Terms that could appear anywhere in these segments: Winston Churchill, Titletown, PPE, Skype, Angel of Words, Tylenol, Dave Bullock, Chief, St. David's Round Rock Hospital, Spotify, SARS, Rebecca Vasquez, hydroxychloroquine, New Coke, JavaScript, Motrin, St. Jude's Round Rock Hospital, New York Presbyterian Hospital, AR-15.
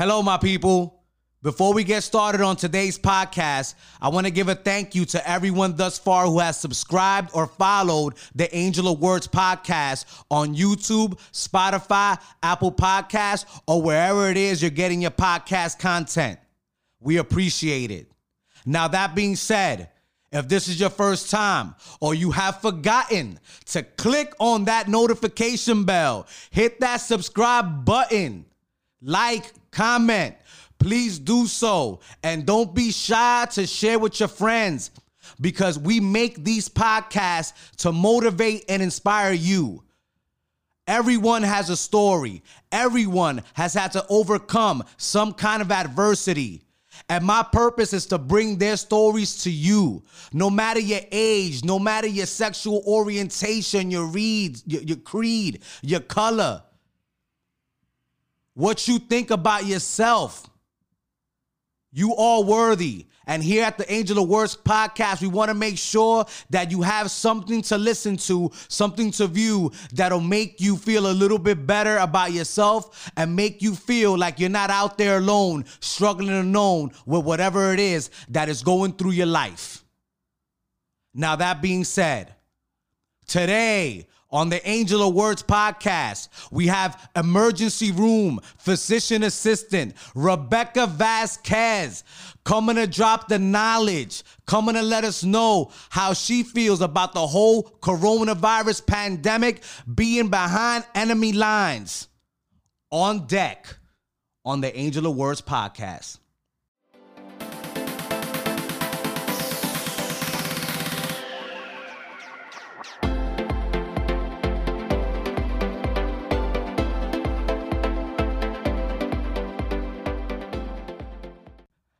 Hello, my people. Before we get started on today's podcast, I want to give a thank you to everyone thus far who has subscribed or followed the Angel of Words podcast on YouTube, Spotify, Apple Podcasts, or wherever it is you're getting your podcast content. We appreciate it. Now, that being said, if this is your first time or you have forgotten to click on that notification bell, hit that subscribe button, like, comment, please do so. And don't be shy to share with your friends, because we make these podcasts to motivate and inspire you. Everyone has a story. Everyone has had to overcome some kind of adversity. And my purpose is to bring their stories to you. No matter your age, no matter your sexual orientation, your creed, your color, what you think about yourself, you are worthy. And here at the Angel of Words podcast, we want to make sure that you have something to listen to, something to view that'll make you feel a little bit better about yourself and make you feel like you're not out there alone, struggling alone with whatever it is that is going through your life. Now, that being said, today on the Angel of Words podcast, we have emergency room physician assistant Rebecca Vasquez coming to drop the knowledge, coming to let us know how she feels about the whole coronavirus pandemic, being behind enemy lines. On deck on the Angel of Words podcast.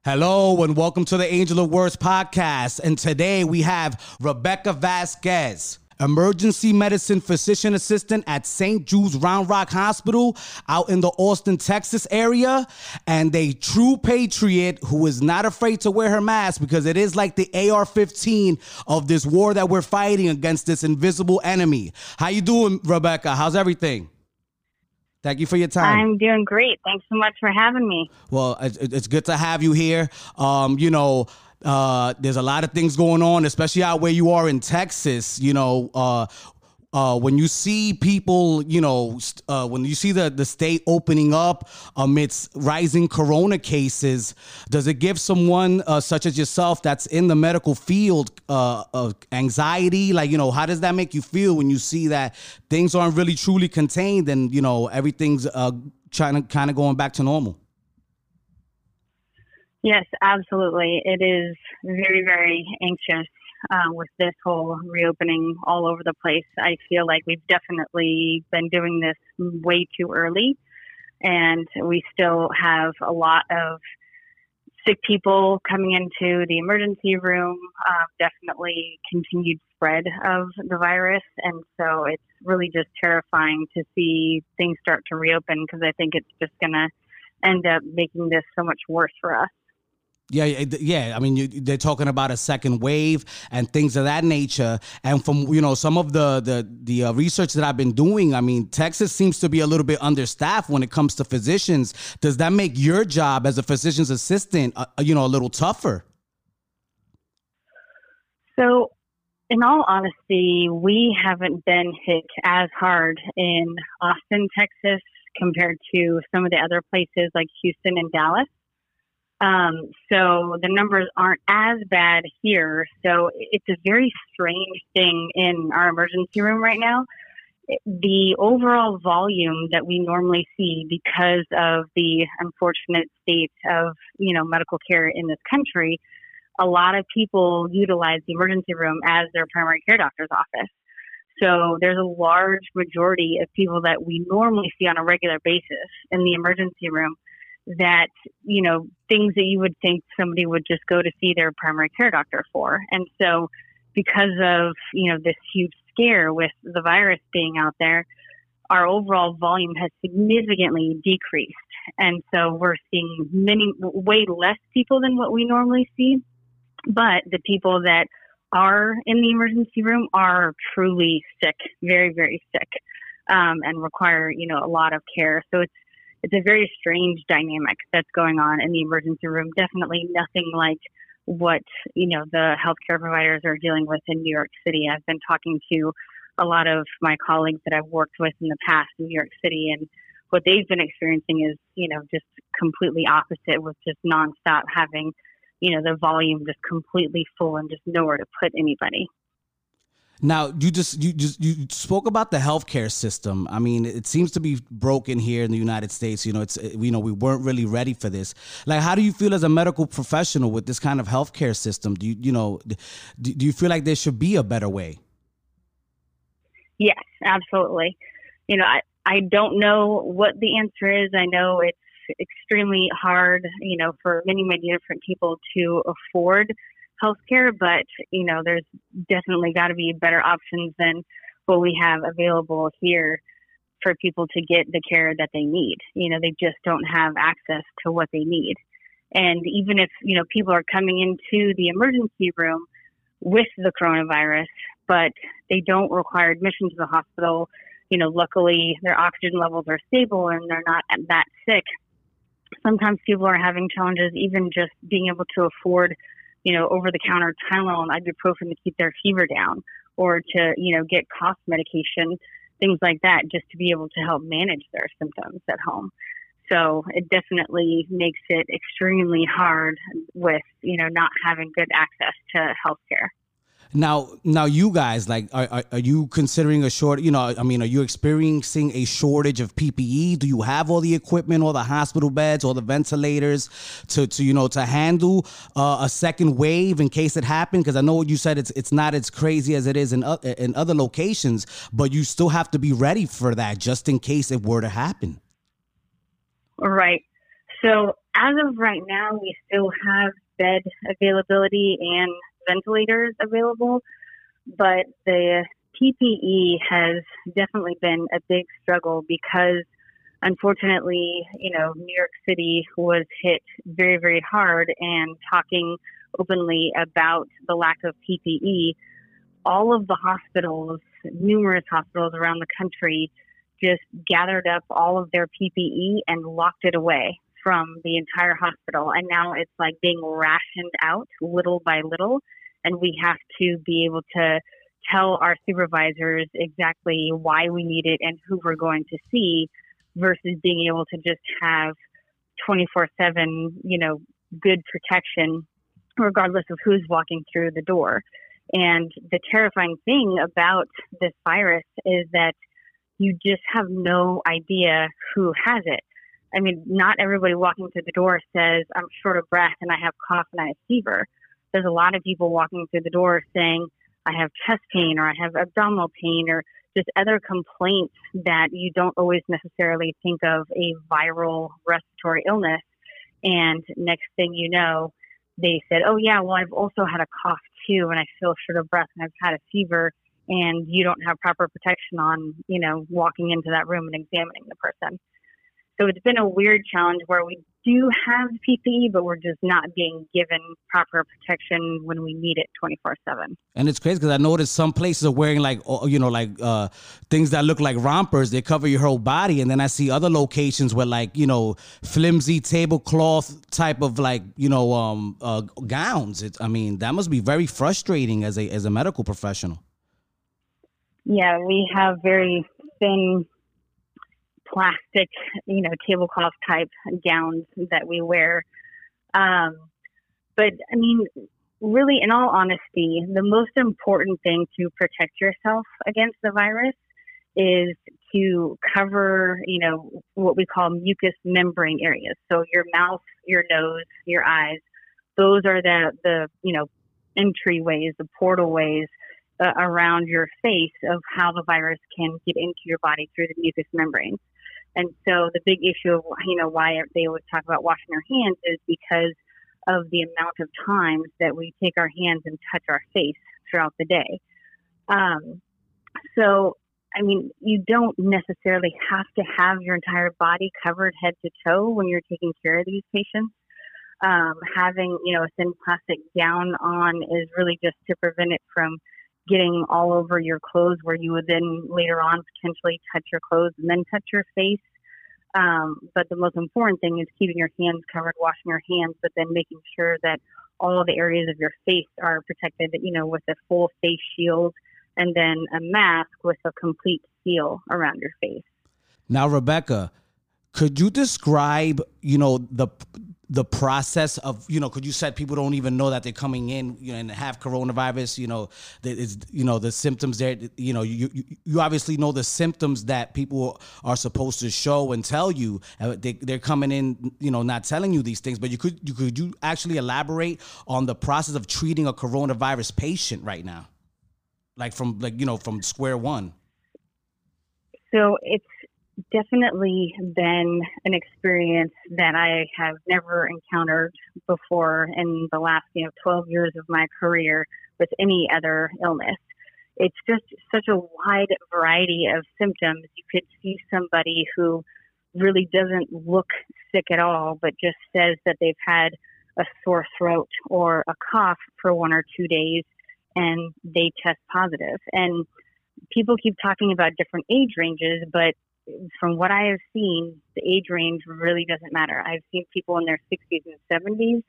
Hello and welcome to the Angel of Words podcast. And today we have Rebecca Vasquez, emergency medicine physician assistant at St. Jude's Round Rock Hospital out in the Austin, Texas area, and a true patriot who is not afraid to wear her mask, because it is like the AR-15 of this war that we're fighting against this invisible enemy. How you doing, Rebecca? How's everything? Thank you for your time. I'm doing great. Thanks so much for having me. Well, it's good to have you here. There's a lot of things going on, especially out where you are in Texas. When you see people, when you see the state opening up amidst rising corona cases, does it give someone such as yourself that's in the medical field anxiety? Like, how does that make you feel when you see that things aren't really truly contained and, everything's trying to kind of going back to normal? Yes, absolutely. It is very, very anxious. With this whole reopening all over the place, I feel like we've definitely been doing this way too early, and we still have a lot of sick people coming into the emergency room, definitely continued spread of the virus. And so it's really just terrifying to see things start to reopen, because I think it's just going to end up making this so much worse for us. Yeah. I mean, they're talking about a second wave and things of that nature. And from, some of the research that I've been doing, I mean, Texas seems to be a little bit understaffed when it comes to physicians. Does that make your job as a physician's assistant, a little tougher? So in all honesty, we haven't been hit as hard in Austin, Texas, compared to some of the other places like Houston and Dallas. So the numbers aren't as bad here. So it's a very strange thing in our emergency room right now. The overall volume that we normally see, because of the unfortunate state of, medical care in this country, a lot of people utilize the emergency room as their primary care doctor's office. So there's a large majority of people that we normally see on a regular basis in the emergency room that, things that you would think somebody would just go to see their primary care doctor for. And so because of, this huge scare with the virus being out there, our overall volume has significantly decreased. And so we're seeing way less people than what we normally see. But the people that are in the emergency room are truly sick, very, very sick, and require, a lot of care. So it's it's a very strange dynamic that's going on in the emergency room. Definitely nothing like what, you know, the healthcare providers are dealing with in New York City. I've been talking to a lot of my colleagues that I've worked with in the past in New York City, and what they've been experiencing is, you know, just completely opposite, with just nonstop having, you know, the volume just completely full and just nowhere to put anybody. Now, you spoke about the healthcare system. I mean, it seems to be broken here in the United States. You know, we weren't really ready for this. Like, how do you feel as a medical professional with this kind of healthcare system? Do you feel like there should be a better way? Yes, absolutely. You know, I don't know what the answer is. I know it's extremely hard, you know, for many, many different people to afford healthcare, but, you know, there's definitely got to be better options than what we have available here for people to get the care that they need. You know, they just don't have access to what they need. And even if, you know, people are coming into the emergency room with the coronavirus, but they don't require admission to the hospital, you know, luckily their oxygen levels are stable and they're not that sick. Sometimes people are having challenges even just being able to afford, you know, over-the-counter Tylenol and ibuprofen to keep their fever down, or to, you know, get cough medication, things like that, just to be able to help manage their symptoms at home. So it definitely makes it extremely hard with, you know, not having good access to healthcare. Now, you guys, like, are you considering a short? You know, I mean, are you experiencing a shortage of PPE? Do you have all the equipment, all the hospital beds, all the ventilators to handle a second wave in case it happened? Because I know what you said, it's not as crazy as it is in other locations, but you still have to be ready for that just in case it were to happen. Right. So as of right now, we still have bed availability and ventilators available, but the PPE has definitely been a big struggle because, unfortunately, you know, New York City was hit very, very hard, and talking openly about the lack of PPE, all of the hospitals, numerous hospitals around the country, just gathered up all of their PPE and locked it away from the entire hospital. And now it's like being rationed out little by little. And we have to be able to tell our supervisors exactly why we need it and who we're going to see, versus being able to just have 24/7, you know, good protection, regardless of who's walking through the door. And the terrifying thing about this virus is that you just have no idea who has it. I mean, not everybody walking through the door says, "I'm short of breath and I have cough and I have fever." There's a lot of people walking through the door saying, "I have chest pain," or "I have abdominal pain," or just other complaints that you don't always necessarily think of a viral respiratory illness. And next thing you know, they said, "Oh yeah, well, I've also had a cough too, and I feel short of breath and I've had a fever," and you don't have proper protection on, you know, walking into that room and examining the person. So it's been a weird challenge where we do have PPE, but we're just not being given proper protection when we need it 24/7. And it's crazy because I noticed some places are wearing, like, you know, like things that look like rompers. They cover your whole body. And then I see other locations where, like, you know, flimsy tablecloth type of, like, you know, gowns. That must be very frustrating as a medical professional. Yeah, we have very thin plastic, you know, tablecloth type gowns that we wear. But I mean, really, in all honesty, the most important thing to protect yourself against the virus is to cover, you know, what we call mucous membrane areas. So your mouth, your nose, your eyes, those are the you know, entryways, the portalways around your face of how the virus can get into your body through the mucous membranes. And so the big issue of, you know, why they always talk about washing their hands is because of the amount of times that we take our hands and touch our face throughout the day. So, I mean, you don't necessarily have to have your entire body covered head to toe when you're taking care of these patients. Having, you know, a thin plastic gown on is really just to prevent it from getting all over your clothes, where you would then later on potentially touch your clothes and then touch your face. But the most important thing is keeping your hands covered, washing your hands, but then making sure that all the areas of your face are protected, you know, with a full face shield and then a mask with a complete seal around your face. Now, Rebecca, could you describe, you know, the process of, you know, could you said people don't even know that they're coming in, you know, and have coronavirus, you know, it's, you know, the symptoms there, you know, you obviously know the symptoms that people are supposed to show and tell you. They're coming in, you know, not telling you these things, but could you actually elaborate on the process of treating a coronavirus patient right now? Like from square one. So it's definitely been an experience that I have never encountered before in the last, 12 years of my career with any other illness. It's just such a wide variety of symptoms. You could see somebody who really doesn't look sick at all, but just says that they've had a sore throat or a cough for 1 or 2 days and they test positive. And people keep talking about different age ranges, but from what I have seen, the age range really doesn't matter. I've seen people in their 60s and 70s,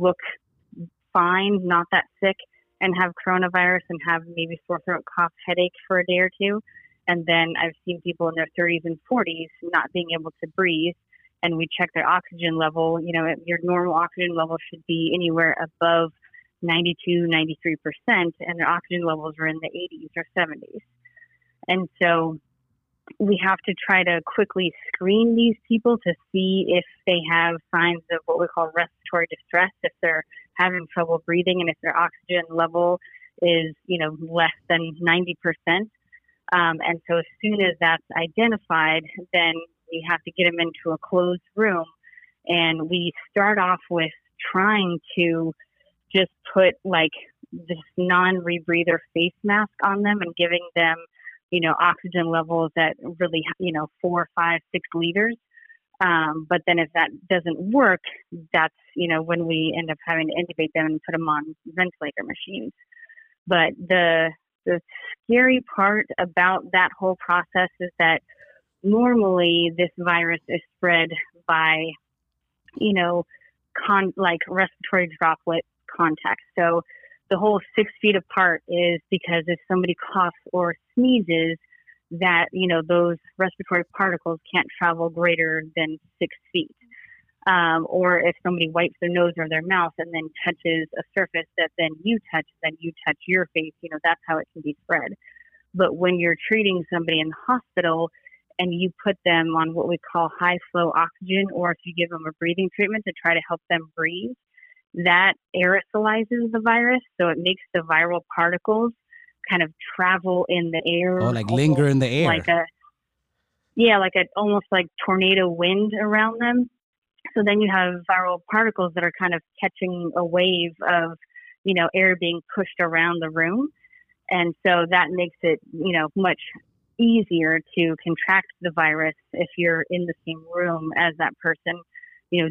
look fine, not that sick, and have coronavirus and have maybe sore throat, cough, headache for a day or two. And then I've seen people in their 30s and 40s not being able to breathe. And we check their oxygen level. Your normal oxygen level should be anywhere above 92, 93%, and their oxygen levels are in the 80s or 70s. And so we have to try to quickly screen these people to see if they have signs of what we call respiratory distress, if they're having trouble breathing and if their oxygen level is, less than 90%. And so as soon as that's identified, then we have to get them into a closed room. And we start off with trying to just put like this non-rebreather face mask on them and giving them oxygen levels at really, 4, 5, 6 liters. But then if that doesn't work, that's, when we end up having to intubate them and put them on ventilator machines. But the scary part about that whole process is that normally this virus is spread by, respiratory droplet contact. So the whole 6 feet apart is because if somebody coughs or sneezes, that, those respiratory particles can't travel greater than 6 feet. Or if somebody wipes their nose or their mouth and then touches a surface that then you touch your face, that's how it can be spread. But when you're treating somebody in the hospital and you put them on what we call high flow oxygen, or if you give them a breathing treatment to try to help them breathe, that aerosolizes the virus, so it makes the viral particles kind of travel in the air. Oh, like linger in the air. Like almost like tornado wind around them. So then you have viral particles that are kind of catching a wave of, air being pushed around the room. And so that makes it, much easier to contract the virus if you're in the same room as that person,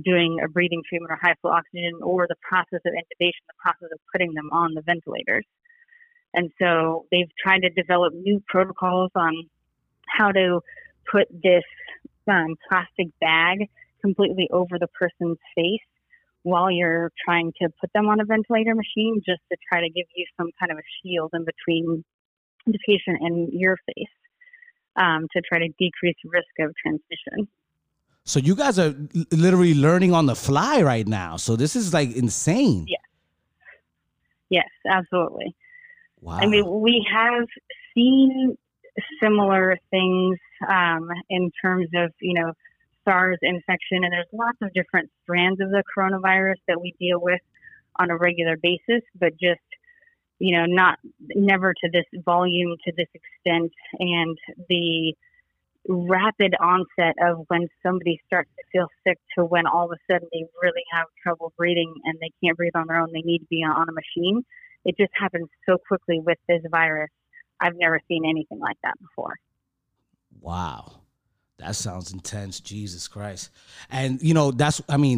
doing a breathing treatment or high flow oxygen, or the process of intubation, the process of putting them on the ventilators. And so they've tried to develop new protocols on how to put this plastic bag completely over the person's face while you're trying to put them on a ventilator machine, just to try to give you some kind of a shield in between the patient and your face to try to decrease risk of transmission. So you guys are literally learning on the fly right now. So this is like insane. Yes. Yes, absolutely. Wow. I mean, we have seen similar things in terms of, SARS infection. And there's lots of different strands of the coronavirus that we deal with on a regular basis, but just, never to this volume, to this extent. And the rapid onset of when somebody starts to feel sick to when all of a sudden they really have trouble breathing and they can't breathe on their own, they need to be on a machine. It just happens so quickly with this virus. I've never seen anything like that before. Wow. That sounds intense. Jesus Christ. And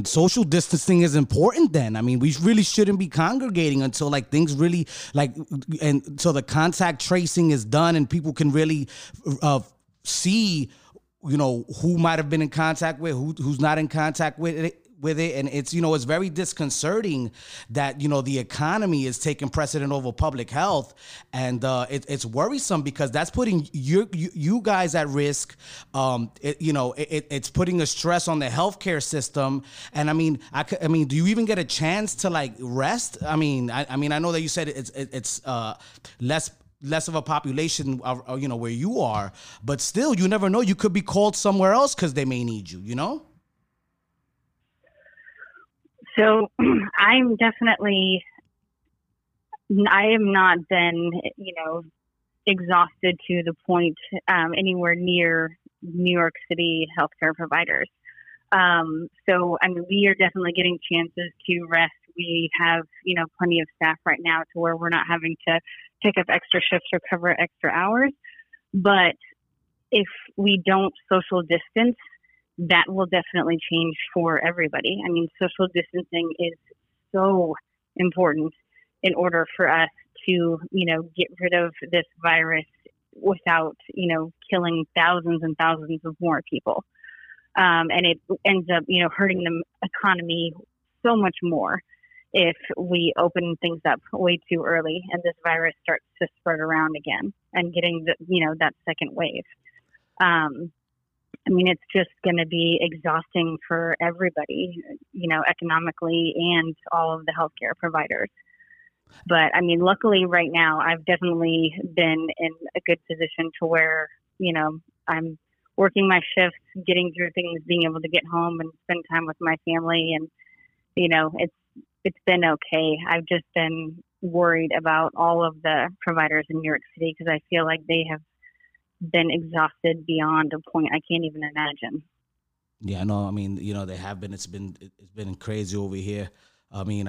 social distancing is important then. I mean, we really shouldn't be congregating until things really and until the contact tracing is done and people can really see you know, who might have been in contact with, who's not in contact with it. And it's, you know, it's very disconcerting that, you know, the economy is taking precedent over public health. And it's worrisome because that's putting you guys at risk. It's putting a stress on the healthcare system. And I mean, I mean, do you even get a chance to like rest? I mean, I know that you said it's less of a population, you know, where you are, but still, you never know. You could be called somewhere else because they may need you, you know? So I'm definitely, I have not been, you know, exhausted to the point anywhere near New York City healthcare providers. So, I mean, we are definitely getting chances to rest. We have, you know, plenty of staff right now to where we're not having to pick up extra shifts or cover extra hours. But if we don't social distance, that will definitely change for everybody. I mean, social distancing is so important in order for us to, you know, get rid of this virus without, you know, killing thousands and thousands of more people. And it ends up, you know, hurting the economy so much more if we open things up way too early and this virus starts to spread around again and getting the, you know, that second wave. I mean, it's just going to be exhausting for everybody, you know, economically and all of the healthcare providers. But I mean, luckily right now, I've definitely been in a good position to where, you know, I'm working my shifts, getting through things, being able to get home and spend time with my family. And, you know, it's been okay. I've just been worried about all of the providers in New York City because I feel like they have been exhausted beyond a point I can't even imagine. Yeah, no, I mean, you know, they have been. It's been crazy over here. I mean,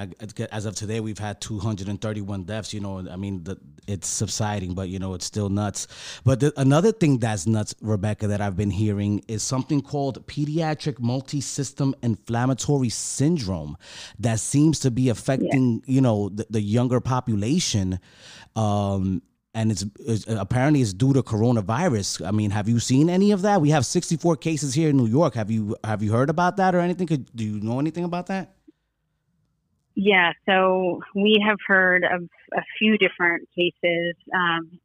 as of today, we've had 231 deaths, you know, I mean, it's subsiding, but, you know, it's still nuts. But another thing that's nuts, Rebecca, that I've been hearing is something called pediatric multisystem inflammatory syndrome that seems to be affecting, you know, the younger population. And it's apparently it's due to coronavirus. I mean, have you seen any of that? We have 64 cases here in New York. Have you heard about that or anything? Do you know anything about that? Yeah, so we have heard of a few different cases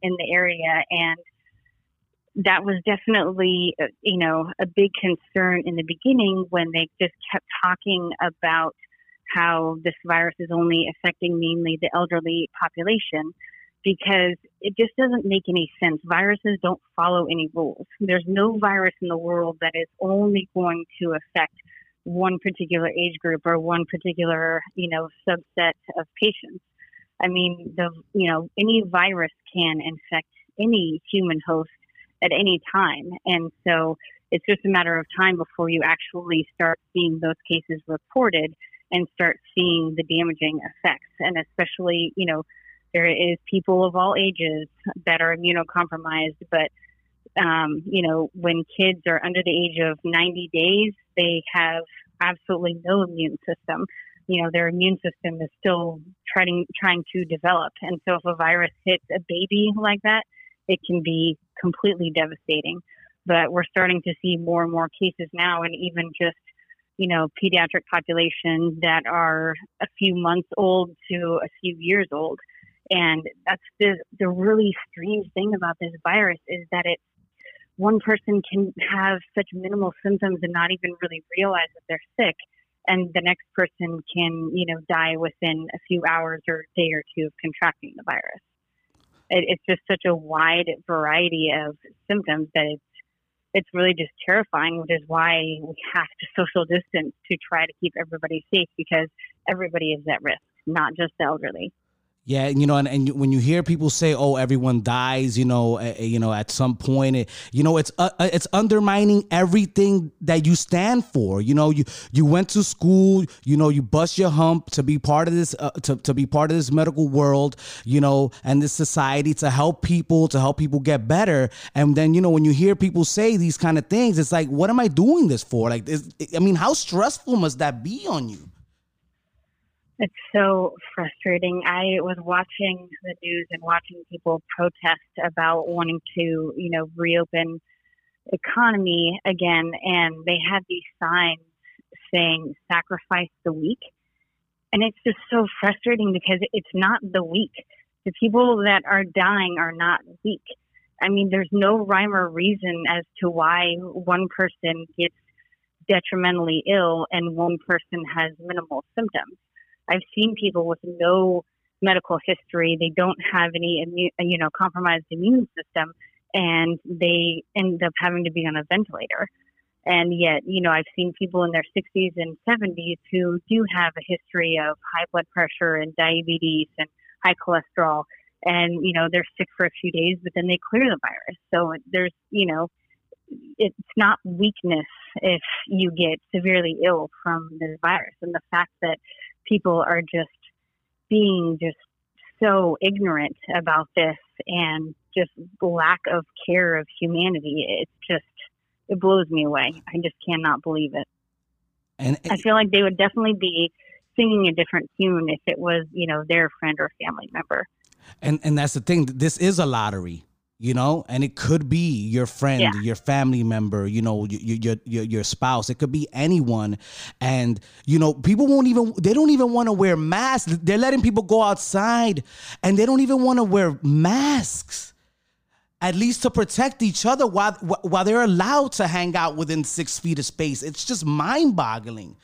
in the area, and that was definitely, you know, a big concern in the beginning when they just kept talking about how this virus is only affecting mainly the elderly population, because it just doesn't make any sense. Viruses don't follow any rules. There's no virus in the world that is only going to affect one particular age group or one particular, you know, subset of patients. I mean, you know, any virus can infect any human host at any time. And so it's just a matter of time before you actually start seeing those cases reported and start seeing the damaging effects. And especially, you know, there is people of all ages that are immunocompromised, but you know, when kids are under the age of 90 days, they have absolutely no immune system. You know, their immune system is still trying to develop. And so if a virus hits a baby like that, it can be completely devastating. But we're starting to see more and more cases now, and even just, you know, pediatric populations that are a few months old to a few years old. And that's the really strange thing about this virus is that it's, one person can have such minimal symptoms and not even really realize that they're sick, and the next person can, you know, die within a few hours or a day or two of contracting the virus. It's just such a wide variety of symptoms that it's really just terrifying, which is why we have to social distance to try to keep everybody safe, because everybody is at risk, not just the elderly. Yeah, you know, and when you hear people say, "Oh, everyone dies," you know, at some point, you know, it's undermining everything that you stand for. You know, you went to school, you know, you bust your hump to be part of this, to be part of this medical world, you know, and this society to help people get better. And then, you know, when you hear people say these kind of things, it's like, what am I doing this for? Like, I mean, how stressful must that be on you? It's so frustrating. I was watching the news and watching people protest about wanting to, you know, reopen economy again, and they had these signs saying sacrifice the weak. And it's just so frustrating because it's not the weak. The people that are dying are not weak. I mean, there's no rhyme or reason as to why one person gets detrimentally ill and one person has minimal symptoms. I've seen people with no medical history. They don't have any, compromised immune system, and they end up having to be on a ventilator. And yet, I've seen people in their 60s and 70s who do have a history of high blood pressure and diabetes and high cholesterol, and, they're sick for a few days, but then they clear the virus. So there's, it's not weakness if you get severely ill from this virus. And the fact that people are just being just so ignorant about this and just lack of care of humanity, it blows me away. I just cannot believe it. And I feel like they would definitely be singing a different tune if it was, their friend or family member. And that's the thing. This is a lottery, and it could be your friend, your family member, your spouse. It could be anyone. And, people they don't even want to wear masks. They're letting people go outside and they don't even want to wear masks, at least to protect each other while they're allowed to hang out within 6 feet of space. It's just mind boggling.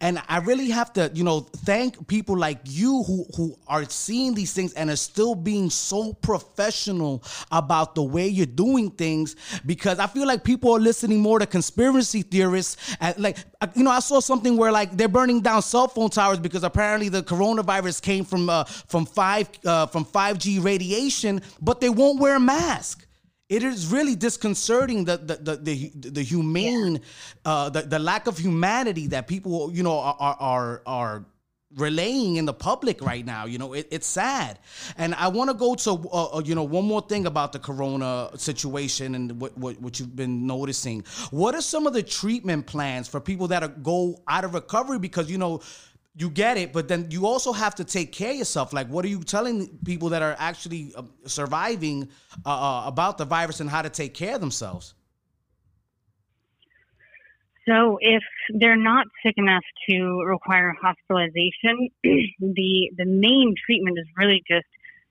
And I really have to, thank people like you who are seeing these things and are still being so professional about the way you're doing things, because I feel like people are listening more to conspiracy theorists. And I saw something where they're burning down cell phone towers because apparently the coronavirus came from 5G radiation, but they won't wear a mask. It is really disconcerting the humane, the lack of humanity that people are relaying in the public right now. It's sad, and I want to go to one more thing about the corona situation and what you've been noticing. What are some of the treatment plans for people that go out of recovery? Because you get it, but then you also have to take care of yourself. What are you telling people that are actually surviving about the virus and how to take care of themselves? So if they're not sick enough to require hospitalization, the main treatment is really just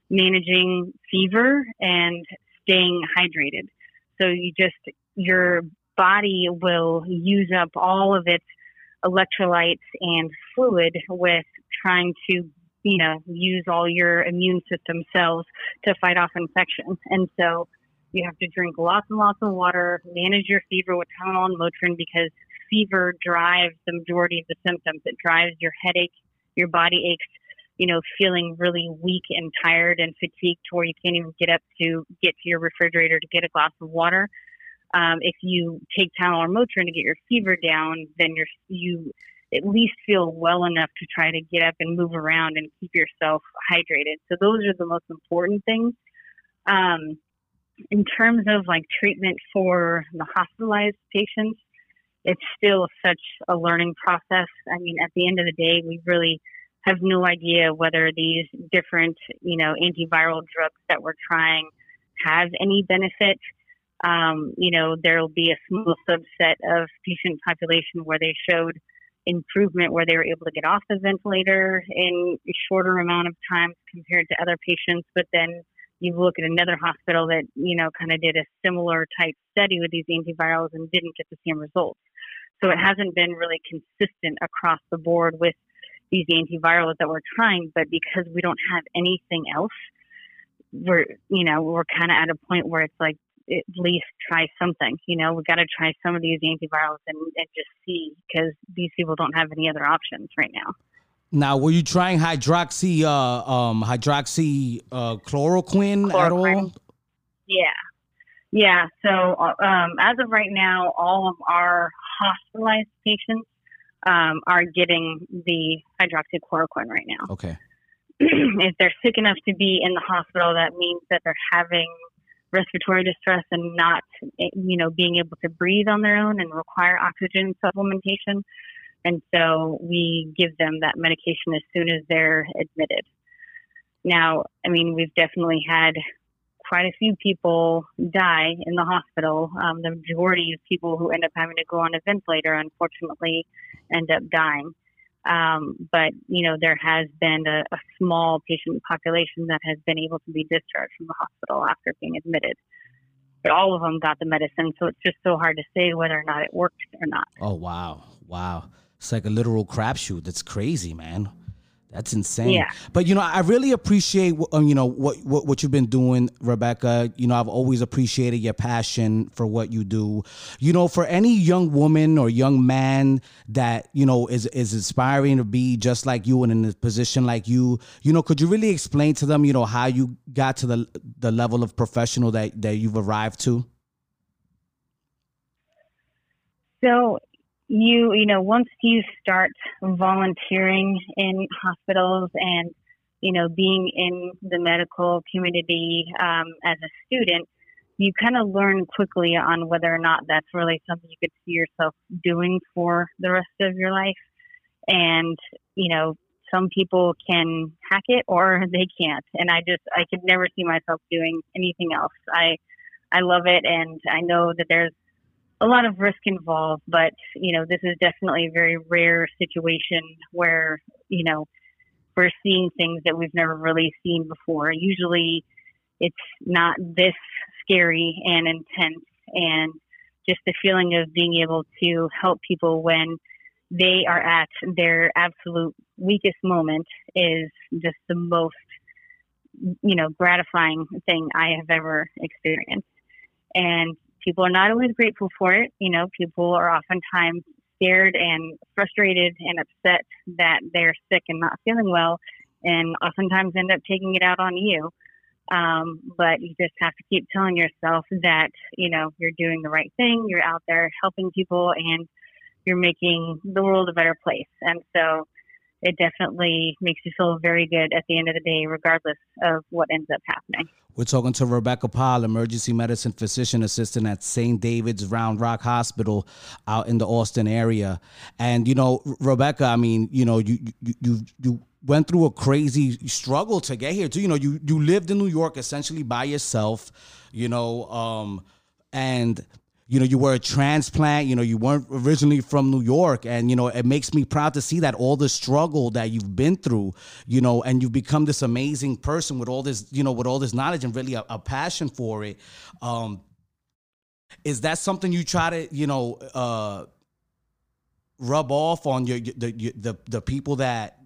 managing fever and staying hydrated. So your body will use up all of its electrolytes and fluid with trying to, use all your immune system cells to fight off infection. And so you have to drink lots and lots of water, manage your fever with Tylenol and Motrin, because fever drives the majority of the symptoms. It drives your headache, your body aches, feeling really weak and tired and fatigued to where you can't even get up to get to your refrigerator to get a glass of water. If you take Tylenol or Motrin to get your fever down, then you at least feel well enough to try to get up and move around and keep yourself hydrated. So those are the most important things. In terms of treatment for the hospitalized patients, it's still such a learning process. I mean, at the end of the day, we really have no idea whether these different, antiviral drugs that we're trying have any benefit. There'll be a small subset of patient population where they showed improvement, where they were able to get off the ventilator in a shorter amount of time compared to other patients. But then you look at another hospital that, kind of did a similar type study with these antivirals and didn't get the same results. So it hasn't been really consistent across the board with these antivirals that we're trying, but because we don't have anything else, we're kind of at a point where it's at least try something. We got to try some of these antivirals and just see, because these people don't have any other options right now. Now, were you trying hydroxychloroquine at all? Yeah. So as of right now, all of our hospitalized patients are getting the hydroxychloroquine right now. Okay. If they're sick enough to be in the hospital, that means that they're having respiratory distress and not, being able to breathe on their own and require oxygen supplementation. And so we give them that medication as soon as they're admitted. Now, I mean, we've definitely had quite a few people die in the hospital. The majority of people who end up having to go on a ventilator, unfortunately, end up dying. But, you know, there has been a small patient population that has been able to be discharged from the hospital after being admitted. But all of them got the medicine, so it's just so hard to say whether or not it worked or not. Oh, wow. Wow. It's like a literal crapshoot. That's crazy, man. That's insane. Yeah. But, you know, I really appreciate, you know, what you've been doing, Rebecca. You know, I've always appreciated your passion for what you do. You know, for any young woman or young man that, you know, is aspiring to be just like you and in a position like you, you know, could you really explain to them, you know, how you got to the level of professional that you've arrived to? So you know, once you start volunteering in hospitals and, you know, being in the medical community as a student, you kind of learn quickly on whether or not that's really something you could see yourself doing for the rest of your life. And, you know, some people can hack it or they can't. And I could never see myself doing anything else. I love it. And I know that there's a lot of risk involved, but, you know, this is definitely a very rare situation where, you know, we're seeing things that we've never really seen before. Usually it's not this scary and intense, and just the feeling of being able to help people when they are at their absolute weakest moment is just the most, you know, gratifying thing I have ever experienced. And people are not always grateful for it. You know, people are oftentimes scared and frustrated and upset that they're sick and not feeling well, and oftentimes end up taking it out on you. But you just have to keep telling yourself that, you know, you're doing the right thing. You're out there helping people and you're making the world a better place. And so it definitely makes you feel very good at the end of the day, regardless of what ends up happening. We're talking to Rebecca Powell, emergency medicine physician assistant at St. David's Round Rock Hospital out in the Austin area. And, you know, Rebecca, I mean, you know, you went through a crazy struggle to get here too. You know, you lived in New York essentially by yourself, you know, and you know, you were a transplant, you know, you weren't originally from New York. And, you know, it makes me proud to see that all the struggle that you've been through, you know, and you've become this amazing person with all this, you know, with all this knowledge and really a passion for it. Is that something you try to, you know, rub off on the people that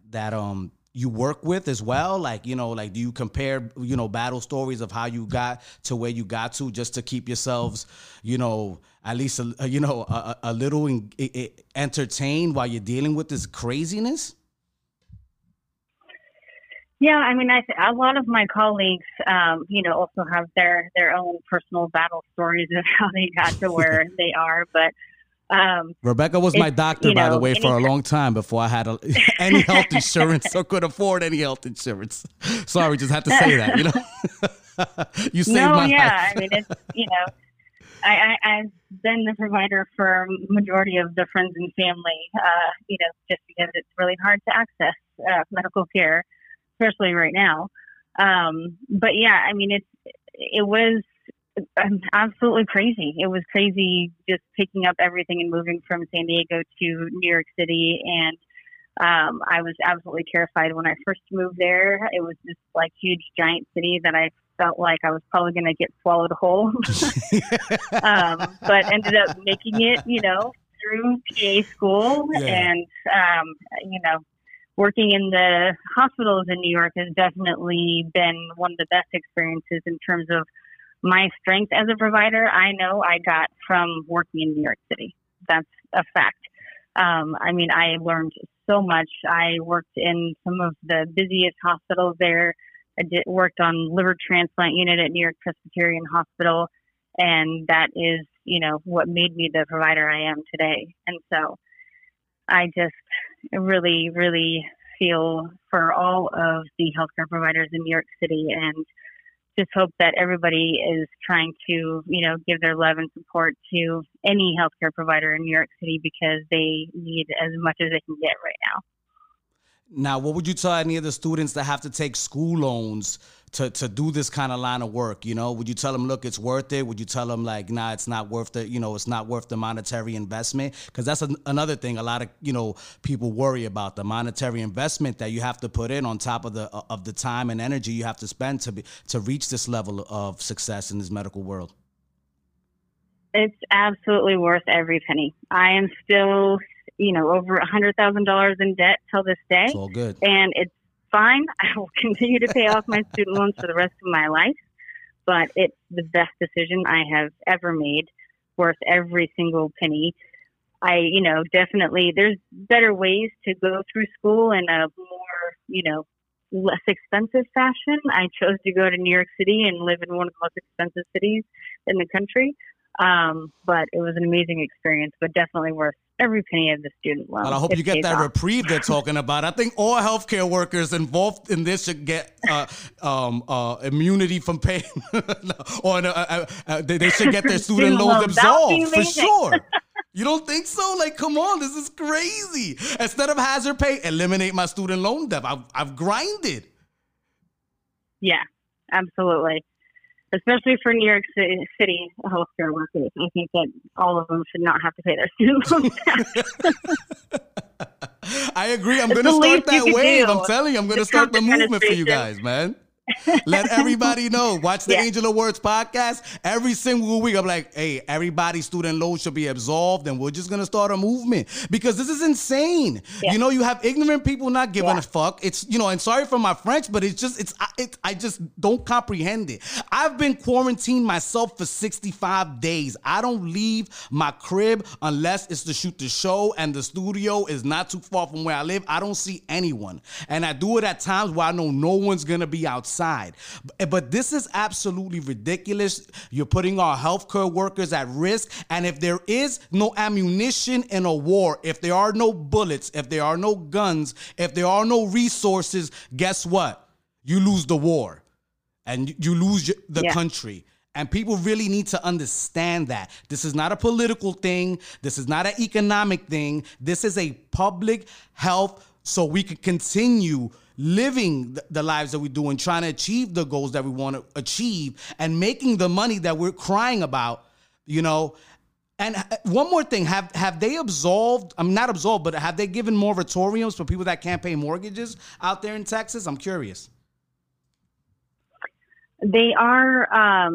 you work with as well? Like, you know, like, do you compare, you know, battle stories of how you got to where you got to, just to keep yourselves, you know, at least, you know, a little entertained while you're dealing with this craziness? Yeah, I mean, a lot of my colleagues, you know, also have their own personal battle stories of how they got to where they are. But Rebecca was my doctor, you know, by the way, for a long time before I had any health insurance or could afford any health insurance. Sorry, just had to say that, you know. You saved my life. I mean, it's, you know, I've been the provider for majority of the friends and family, you know, just because it's really hard to access medical care, especially right now. But yeah, I mean, it was absolutely crazy. It was crazy just picking up everything and moving from San Diego to New York City. And I was absolutely terrified when I first moved there. It was just like huge, giant city that I felt like I was probably going to get swallowed whole. But ended up making it, you know, through PA school. Yeah. And, you know, working in the hospitals in New York has definitely been one of the best experiences in terms of my strength as a provider. I know I got from working in New York City. That's a fact. I mean, I learned so much. I worked in some of the busiest hospitals there. I worked on liver transplant unit at New York Presbyterian Hospital. And that is, you know, what made me the provider I am today. And so I just really, really feel for all of the healthcare providers in New York City, and just hope that everybody is trying to, you know, give their love and support to any healthcare provider in New York City, because they need as much as they can get right now. Now, what would you tell any of the students that have to take school loans to do this kind of line of work? You know, would you tell them, look, it's worth it? Would you tell them, like, nah, it's not worth it? You know, it's not worth the monetary investment, because that's another thing a lot of, you know, people worry about, the monetary investment that you have to put in on top of the time and energy you have to spend to reach this level of success in this medical world. It's absolutely worth every penny. I am still, you know, over $100,000 in debt till this day. It's all good. And it's fine. I will continue to pay off my student loans for the rest of my life, but it's the best decision I have ever made, worth every single penny. I, you know, definitely there's better ways to go through school in a more, you know, less expensive fashion. I chose to go to New York City and live in one of the most expensive cities in the country. But it was an amazing experience, but definitely worth every penny of the student loan. Well, I hope you get that reprieve they're talking about. I think all healthcare workers involved in this should get immunity from pain, or they should get their student loans absolved for sure. You don't think so? Like, come on, this is crazy. Instead of hazard pay, eliminate my student loan debt. I've grinded. Yeah, absolutely. Especially for New York City healthcare workers. I think that all of them should not have to pay their student loans. I agree. I'm going to start that wave. I'm telling you, I'm going to start the movement for you guys, man. Let everybody know. Watch the Angel of Words podcast every single week. I'm like, hey, everybody's student loans should be absolved, and we're just going to start a movement, because this is insane. Yeah. You know, you have ignorant people not giving a fuck. It's, you know, and sorry for my French, but it's just, I just don't comprehend it. I've been quarantined myself for 65 days. I don't leave my crib unless it's to shoot the show, and the studio is not too far from where I live. I don't see anyone. And I do it at times where I know no one's going to be outside. But this is absolutely ridiculous. You're putting our healthcare workers at risk. And if there is no ammunition in a war, if there are no bullets, if there are no guns, if there are no resources, guess what? You lose the war and you lose the country. And people really need to understand that. This is not a political thing. This is not an economic thing. This is a public health, so we can continue living the lives that we do and trying to achieve the goals that we want to achieve and making the money that we're crying about, you know. And one more thing, have they absolved, I'm not absolved, but have they given moratoriums for people that can't pay mortgages out there in Texas? I'm curious. They are,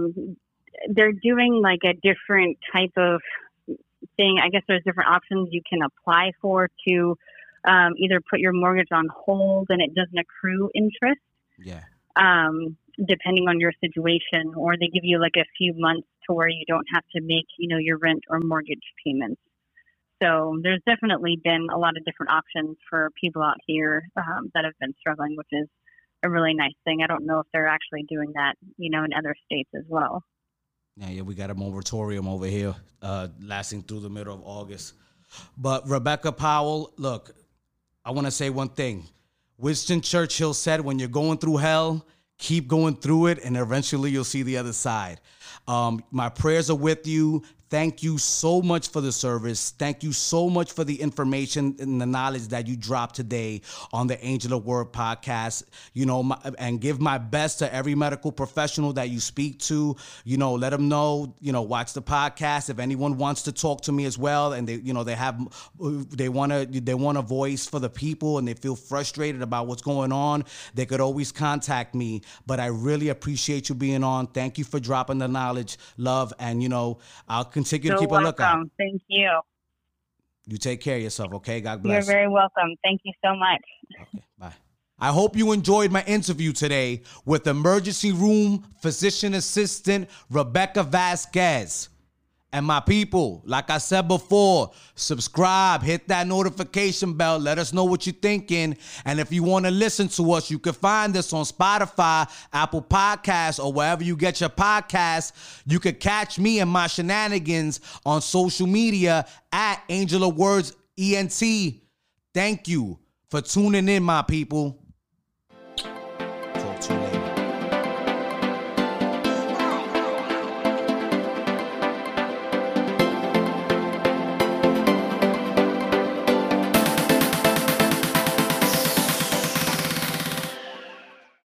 they're doing like a different type of thing. I guess there's different options you can apply for to either put your mortgage on hold and it doesn't accrue interest, depending on your situation, or they give you like a few months to where you don't have to make, you know, your rent or mortgage payments. So there's definitely been a lot of different options for people out here that have been struggling, which is a really nice thing. I don't know if they're actually doing that, you know, in other states as well. Yeah, we got a moratorium over here lasting through the middle of August. But Rebecca Powell, look, I want to say one thing. Winston Churchill said, when you're going through hell, keep going through it, and eventually you'll see the other side. My prayers are with you. Thank you so much for the service. Thank you so much for the information and the knowledge that you dropped today on the Angel of Word podcast. You know, and give my best to every medical professional that you speak to. You know, let them know, you know, watch the podcast. If anyone wants to talk to me as well, and they, you know, they want a voice for the people and they feel frustrated about what's going on, they could always contact me. But I really appreciate you being on. Thank you for dropping the knowledge, love, and, you know, I'll continue to keep a lookout. Thank you. You take care of yourself, okay? God bless. You're very welcome. Thank you so much. Okay, bye. I hope you enjoyed my interview today with emergency room physician assistant Rebecca Vasquez. And my people, like I said before, subscribe, hit that notification bell, let us know what you're thinking. And if you want to listen to us, you can find us on Spotify, Apple Podcasts, or wherever you get your podcasts. You can catch me and my shenanigans on social media at Angel of Words ENT. Thank you for tuning in, my people.